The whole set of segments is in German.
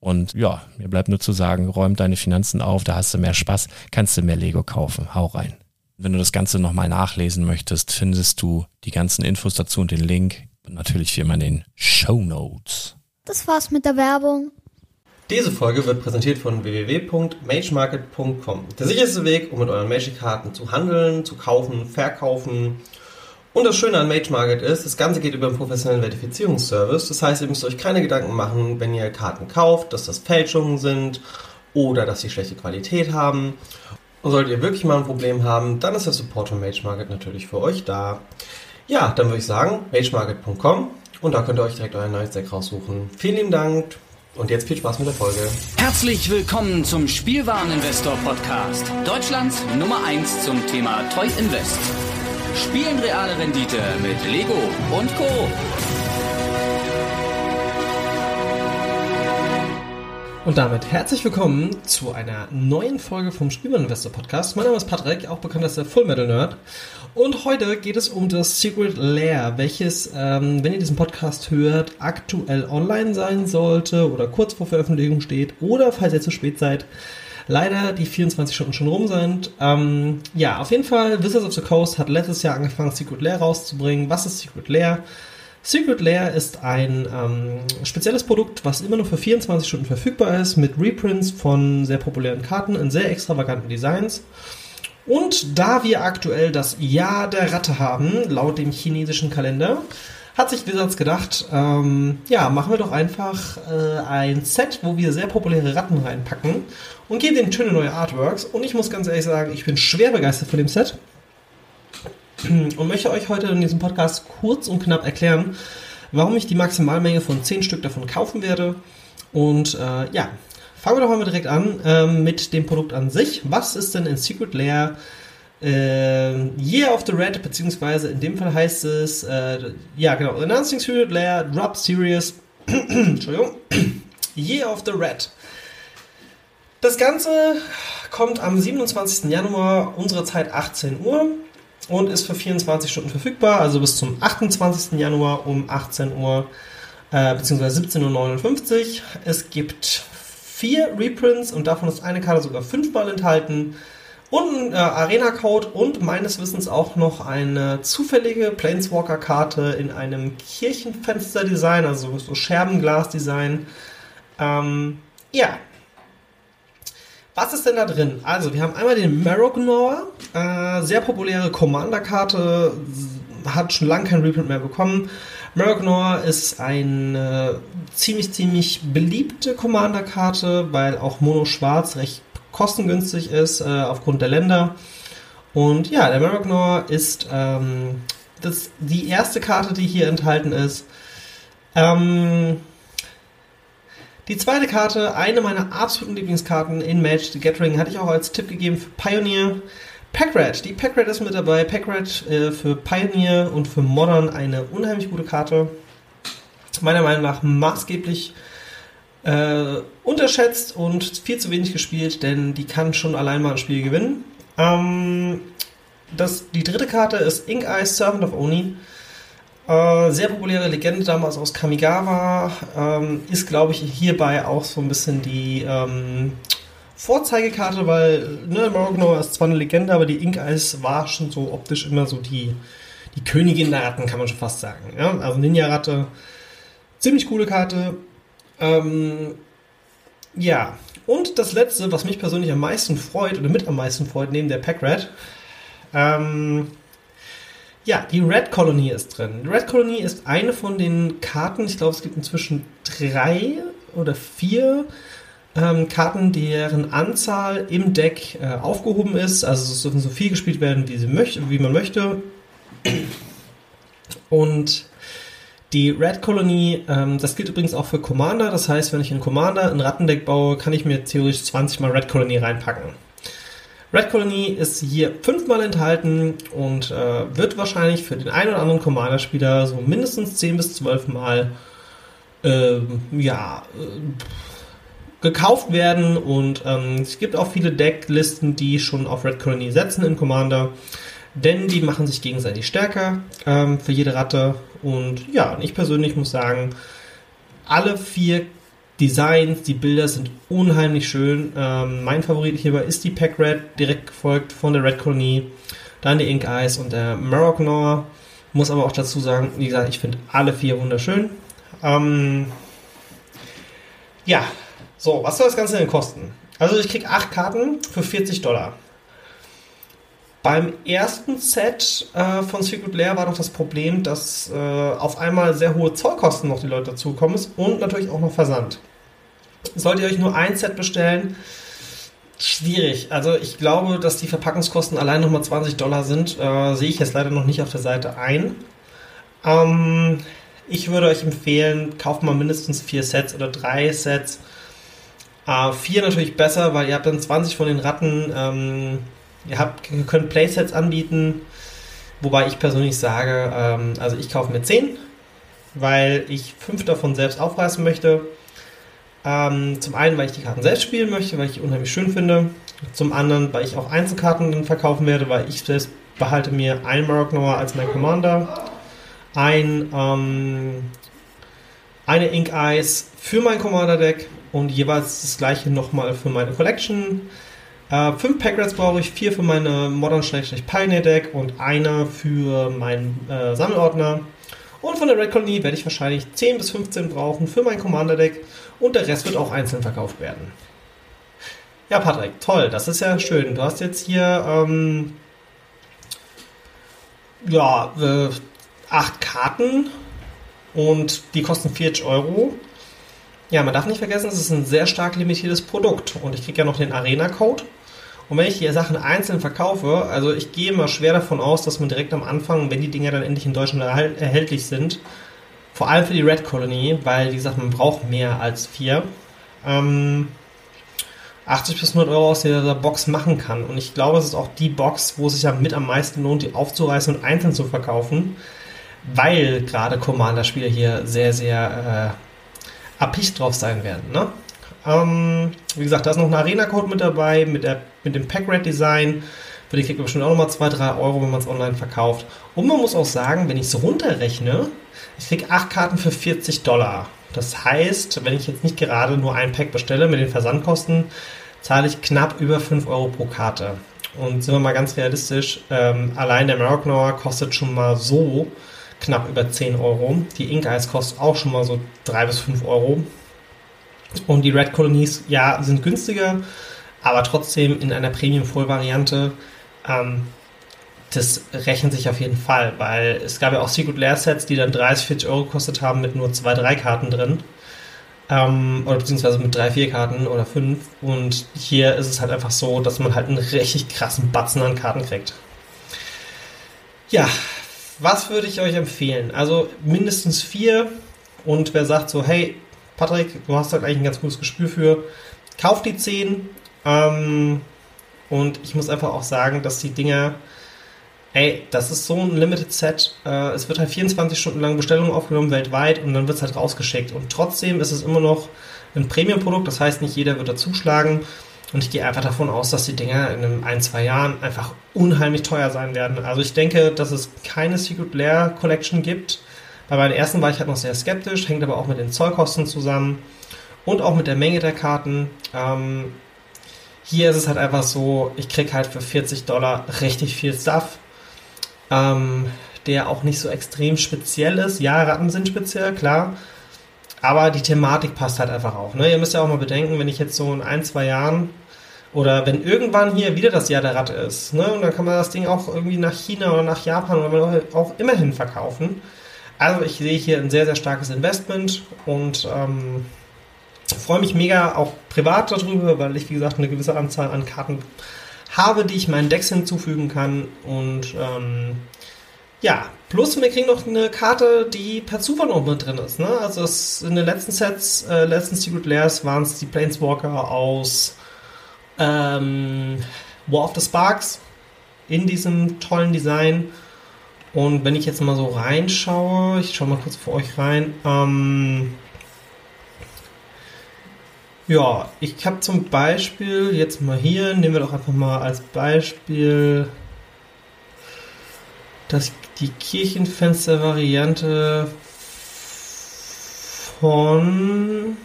Und ja, mir bleibt nur zu sagen, räum deine Finanzen auf, da hast du mehr Spaß, kannst du mehr Lego kaufen. Hau rein. Wenn du das Ganze nochmal nachlesen möchtest, findest du die ganzen Infos dazu und den Link und natürlich wie immer in den Shownotes. Das war's mit der Werbung. Diese Folge wird präsentiert von www.magemarket.com. Der sicherste Weg, um mit euren Magic-Karten zu handeln, zu kaufen, verkaufen. Und das Schöne an Mage Market ist, das Ganze geht über einen professionellen Verifizierungsservice. Das heißt, ihr müsst euch keine Gedanken machen, wenn ihr Karten kauft, dass das Fälschungen sind oder dass sie schlechte Qualität haben. Und solltet ihr wirklich mal ein Problem haben, dann ist der Support von Mage Market natürlich für euch da. Ja, dann würde ich sagen, magemarket.com und da könnt ihr euch direkt euren neuen Deck raussuchen. Vielen lieben Dank und jetzt viel Spaß mit der Folge. Herzlich willkommen zum Spielwareninvestor Podcast. Deutschlands Nummer 1 zum Thema Toy Invest. Spielen reale Rendite mit Lego und Co. Und damit herzlich willkommen zu einer neuen Folge vom Spielwareninvestor Podcast. Mein Name ist Patrick, auch bekannt als der Full Metal Nerd. Und heute geht es um das Secret Lair, welches, wenn ihr diesen Podcast hört, aktuell online sein sollte oder kurz vor Veröffentlichung steht oder, falls ihr zu spät seid, leider die 24 Stunden schon rum sind. Auf jeden Fall, Wizards of the Coast hat letztes Jahr angefangen, Secret Lair rauszubringen. Was ist Secret Lair? Secret Lair ist ein spezielles Produkt, was immer nur für 24 Stunden verfügbar ist, mit Reprints von sehr populären Karten in sehr extravaganten Designs. Und da wir aktuell das Jahr der Ratte haben, laut dem chinesischen Kalender, hat sich Wizards gedacht, machen wir doch einfach ein Set, wo wir sehr populäre Ratten reinpacken und geben denen schöne neue Artworks. Und ich muss ganz ehrlich sagen, ich bin schwer begeistert von dem Set und möchte euch heute in diesem Podcast kurz und knapp erklären, warum ich die Maximalmenge von 10 Stück davon kaufen werde. Und Fangen wir doch mal direkt an mit dem Produkt an sich. Was ist denn in Secret Lair Year of the Rat, beziehungsweise in dem Fall heißt es, ja genau, Announcing Secret Lair Drop Series Entschuldigung, Year of the Rat. Das Ganze kommt am 27. Januar unserer Zeit 18 Uhr und ist für 24 Stunden verfügbar, also bis zum 28. Januar um 18 Uhr beziehungsweise 17.59 Uhr. Es gibt 4 Reprints und davon ist eine Karte sogar 5-mal enthalten und ein Arena-Code und meines Wissens auch noch eine zufällige Planeswalker-Karte in einem Kirchenfenster-Design, also so Scherbenglas-Design. Ja. Was ist denn da drin? Also, wir haben einmal den Marrow-Gnawer, sehr populäre Commander-Karte, hat schon lange kein Reprint mehr bekommen. Marrow-Gnawer ist eine ziemlich beliebte Commander-Karte, weil auch Mono-Schwarz recht kostengünstig ist, aufgrund der Länder. Und ja, der Marrow-Gnawer ist das die erste Karte, die hier enthalten ist. Die zweite Karte, eine meiner absoluten Lieblingskarten in Magic the Gathering, hatte ich auch als Tipp gegeben für Pioneer. Packrat, die Packrat ist mit dabei. Packrat für Pioneer und für Modern eine unheimlich gute Karte. Meiner Meinung nach maßgeblich unterschätzt und viel zu wenig gespielt, denn die kann schon allein mal ein Spiel gewinnen. Die dritte Karte ist Ink-Eyes, Servant of Oni. Sehr populäre Legende damals aus Kamigawa, ist, glaube ich, hierbei auch so ein bisschen die Vorzeigekarte, weil Marrow-Gnawer ist zwar eine Legende, aber die Ink-Eyes war schon so optisch immer so die Königin der Ratten, kann man schon fast sagen. Ja? Also Ninja-Ratte, ziemlich coole Karte. Ja, und das Letzte, was mich persönlich am meisten freut, oder mit am meisten freut, neben der Packrat, ja, die Rat Colony ist drin. Die Rat Colony ist eine von den Karten, ich glaube, es gibt inzwischen 3 oder 4 Karten, deren Anzahl im Deck aufgehoben ist. Also es dürfen so viel gespielt werden, wie man möchte. Und die Rat Colony, das gilt übrigens auch für Commander. Das heißt, wenn ich in Commander ein Rattendeck baue, kann ich mir theoretisch 20 Mal Rat Colony reinpacken. Rat Colony ist hier 5-mal enthalten und wird wahrscheinlich für den einen oder anderen Commander-Spieler so mindestens 10 bis 12 Mal gekauft werden. Und es gibt auch viele Decklisten, die schon auf Rat Colony setzen in Commander, denn die machen sich gegenseitig stärker für jede Ratte. Und ja, ich persönlich muss sagen, alle 4 Designs, die Bilder sind unheimlich schön. Mein Favorit hierbei ist die Packrat, direkt gefolgt von der Rat Colony, dann die Ink-Eyes und der Marrow-Gnawer. Muss aber auch dazu sagen, wie gesagt, ich finde alle 4 wunderschön. Ja, so, was soll das Ganze denn kosten? Also ich kriege 8 Karten für $40. Beim ersten Set von Secret Lair war noch das Problem, dass auf einmal sehr hohe Zollkosten noch die Leute dazugekommen ist und natürlich auch noch Versand. Solltet ihr euch nur ein Set bestellen, schwierig. Also ich glaube, dass die Verpackungskosten allein nochmal $20 sind. Sehe ich jetzt leider noch nicht auf der Seite ein. Ich würde euch empfehlen, kauft mal mindestens 4 Sets oder 3 Sets. 4 natürlich besser, weil ihr habt dann 20 von den Ratten. Ihr könnt Playsets anbieten, wobei ich persönlich sage, also ich kaufe mir 10, weil ich 5 davon selbst aufreißen möchte. Zum einen, weil ich die Karten selbst spielen möchte, weil ich die unheimlich schön finde. Zum anderen, weil ich auch Einzelkarten dann verkaufen werde, weil ich selbst behalte mir einen Marrow-Gnawer als mein Commander, eine Ink-Eyes für mein Commander-Deck und jeweils das gleiche nochmal für meine Collection. 5 Packrats brauche ich, 4 für meine Modern-Pioneer-Deck und einer für meinen Sammelordner. Und von der Rat Colony werde ich wahrscheinlich 10 bis 15 brauchen für mein Commander-Deck und der Rest wird auch einzeln verkauft werden. Ja, Patrick, toll, das ist ja schön. Du hast jetzt hier 8 Karten und die kosten €40. Ja, man darf nicht vergessen, es ist ein sehr stark limitiertes Produkt und ich kriege ja noch den Arena-Code. Und wenn ich hier Sachen einzeln verkaufe, also ich gehe mal schwer davon aus, dass man direkt am Anfang, wenn die Dinger dann endlich in Deutschland erhältlich sind, vor allem für die Rat Colony, weil, wie gesagt, man braucht mehr als 4, 80 bis 100 Euro aus dieser Box machen kann. Und ich glaube, es ist auch die Box, wo es sich ja mit am meisten lohnt, die aufzureißen und einzeln zu verkaufen, weil gerade Commander-Spieler hier sehr, sehr erpicht drauf sein werden. Ne? Wie gesagt, da ist noch ein Arena-Code mit dabei, mit dem Packrat-Design. Für die kriegt man bestimmt auch nochmal 2-3 Euro, wenn man es online verkauft. Und man muss auch sagen, wenn ich es runterrechne, ich kriege 8 Karten für $40. Das heißt, wenn ich jetzt nicht gerade nur ein Pack bestelle mit den Versandkosten, zahle ich knapp über 5 Euro pro Karte. Und sind wir mal ganz realistisch, allein der Marrow-Gnawer kostet schon mal so knapp über 10 Euro. Die Ink-Eyes kostet auch schon mal so 3 bis 5 Euro. Und die Rat Colonies, ja, sind günstiger, aber trotzdem in einer Premium-Voll-Variante. Das rechnet sich auf jeden Fall, weil es gab ja auch Secret Lair Sets, die dann 30, 40 Euro gekostet haben mit nur 2-3 Karten drin. Oder beziehungsweise mit 3-4 Karten oder 5. Und hier ist es halt einfach so, dass man halt einen richtig krassen Batzen an Karten kriegt. Ja, was würde ich euch empfehlen? Also mindestens 4. Und wer sagt so, hey, Patrick, du hast halt eigentlich ein ganz gutes Gespür für, kauft die 10. Und ich muss einfach auch sagen, dass die Dinger, ey, das ist so ein Limited Set. Es wird halt 24 Stunden lang Bestellungen aufgenommen weltweit und dann wird es halt rausgeschickt. Und trotzdem ist es immer noch ein Premium-Produkt. Das heißt, nicht jeder wird da zuschlagen. Und ich gehe einfach davon aus, dass die Dinger in 1-2 Jahren einfach unheimlich teuer sein werden. Also ich denke, dass es keine Secret Lair Collection gibt. Bei meinen ersten war ich halt noch sehr skeptisch. Hängt aber auch mit den Zollkosten zusammen. Und auch mit der Menge der Karten. Hier ist es halt einfach so, ich kriege halt für $40 richtig viel Stuff. Der auch nicht so extrem speziell ist. Ja, Ratten sind speziell, klar. Aber die Thematik passt halt einfach auch. Ne? Ihr müsst ja auch mal bedenken, wenn ich jetzt so in 1-2 Jahren oder wenn irgendwann hier wieder das Jahr der Ratte ist, ne? Und dann kann man das Ding auch irgendwie nach China oder nach Japan oder auch immerhin verkaufen. Also ich sehe hier ein sehr, sehr starkes Investment und freue mich mega auch privat darüber, weil ich, wie gesagt, eine gewisse Anzahl an Karten habe, die ich meinen Decks hinzufügen kann und ja, plus wir kriegen noch eine Karte, die per Zufall noch mit drin ist, ne? Also in den letzten Sets, letzten Secret Lairs waren es die Planeswalker aus War of the Sparks in diesem tollen Design und wenn ich jetzt mal so reinschaue, ich schaue mal kurz für euch rein, ja, ich habe zum Beispiel, jetzt mal hier, nehmen wir doch einfach mal als Beispiel die Kirchenfenster-Variante von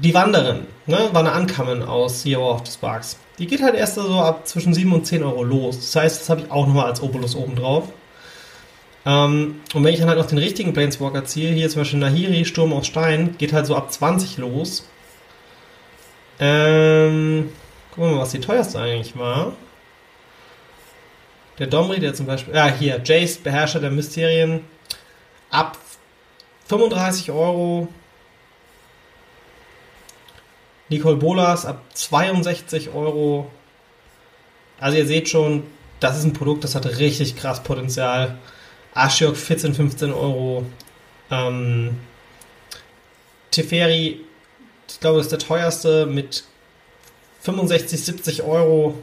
Die Wanderin, ne? War eine Ankamen aus War of the Sparks. Die geht halt erst so ab zwischen 7 und 10 Euro los. Das heißt, das habe ich auch nochmal als Obolus obendrauf. Und wenn ich dann halt noch den richtigen Planeswalker ziehe, hier zum Beispiel Nahiri, Sturm aus Stein, geht halt so ab 20 los. Gucken wir mal, was die teuerste eigentlich war. Der Domri, der zum Beispiel, ja hier, Jace, Beherrscher der Mysterien, ab 35 Euro. Nicol Bolas ab 62 Euro. Also ihr seht schon, das ist ein Produkt, das hat richtig krass Potenzial. Ashiok 14, 15 Euro. Teferi, ich glaube, ist der teuerste mit 65, 70 Euro.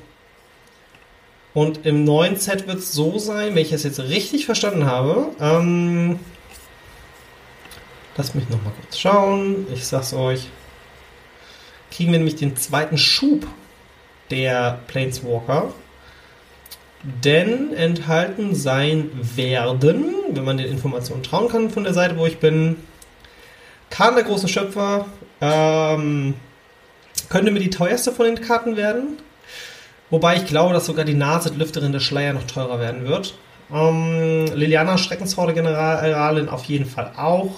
Und im neuen Set wird es so sein, wenn ich es jetzt richtig verstanden habe. Lasst mich nochmal kurz schauen. Ich sag's euch. Kriegen wir nämlich den zweiten Schub der Planeswalker. Denn enthalten sein werden, wenn man den Informationen trauen kann von der Seite, wo ich bin, Karn der große Schöpfer, könnte mir die teuerste von den Karten werden, wobei ich glaube, dass sogar die Narset Lüfterin der Schleier noch teurer werden wird. Liliana Schreckenshorde-Generalin auf jeden Fall auch.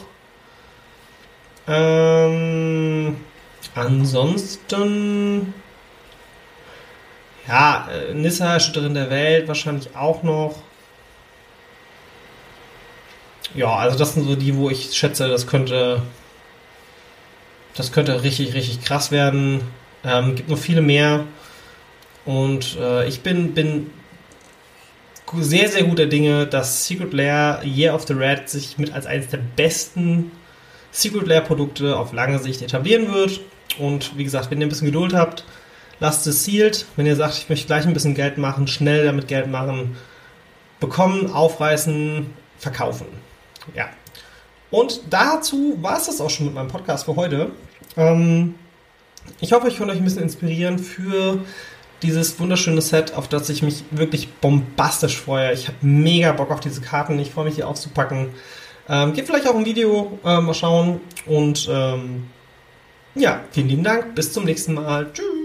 Ansonsten ja, Nissa, Schütterin der Welt, wahrscheinlich auch noch. Ja, also das sind so die, wo ich schätze, das könnte richtig, richtig krass werden. Gibt noch viele mehr. Und ich bin sehr, sehr guter Dinge, dass Secret Lair Year of the Rat sich mit als eines der besten Secret Lair Produkte auf lange Sicht etablieren wird. Und wie gesagt, wenn ihr ein bisschen Geduld habt, lasst es sealed. Wenn ihr sagt, ich möchte gleich ein bisschen Geld machen, schnell damit Geld machen, bekommen, aufreißen, verkaufen. Ja. Und dazu war es das auch schon mit meinem Podcast für heute. Ich hoffe, ich konnte euch ein bisschen inspirieren für dieses wunderschöne Set, auf das ich mich wirklich bombastisch freue. Ich habe mega Bock auf diese Karten. Ich freue mich, die aufzupacken. Gebt vielleicht auch ein Video, mal schauen. Und ja, vielen lieben Dank. Bis zum nächsten Mal. Tschüss.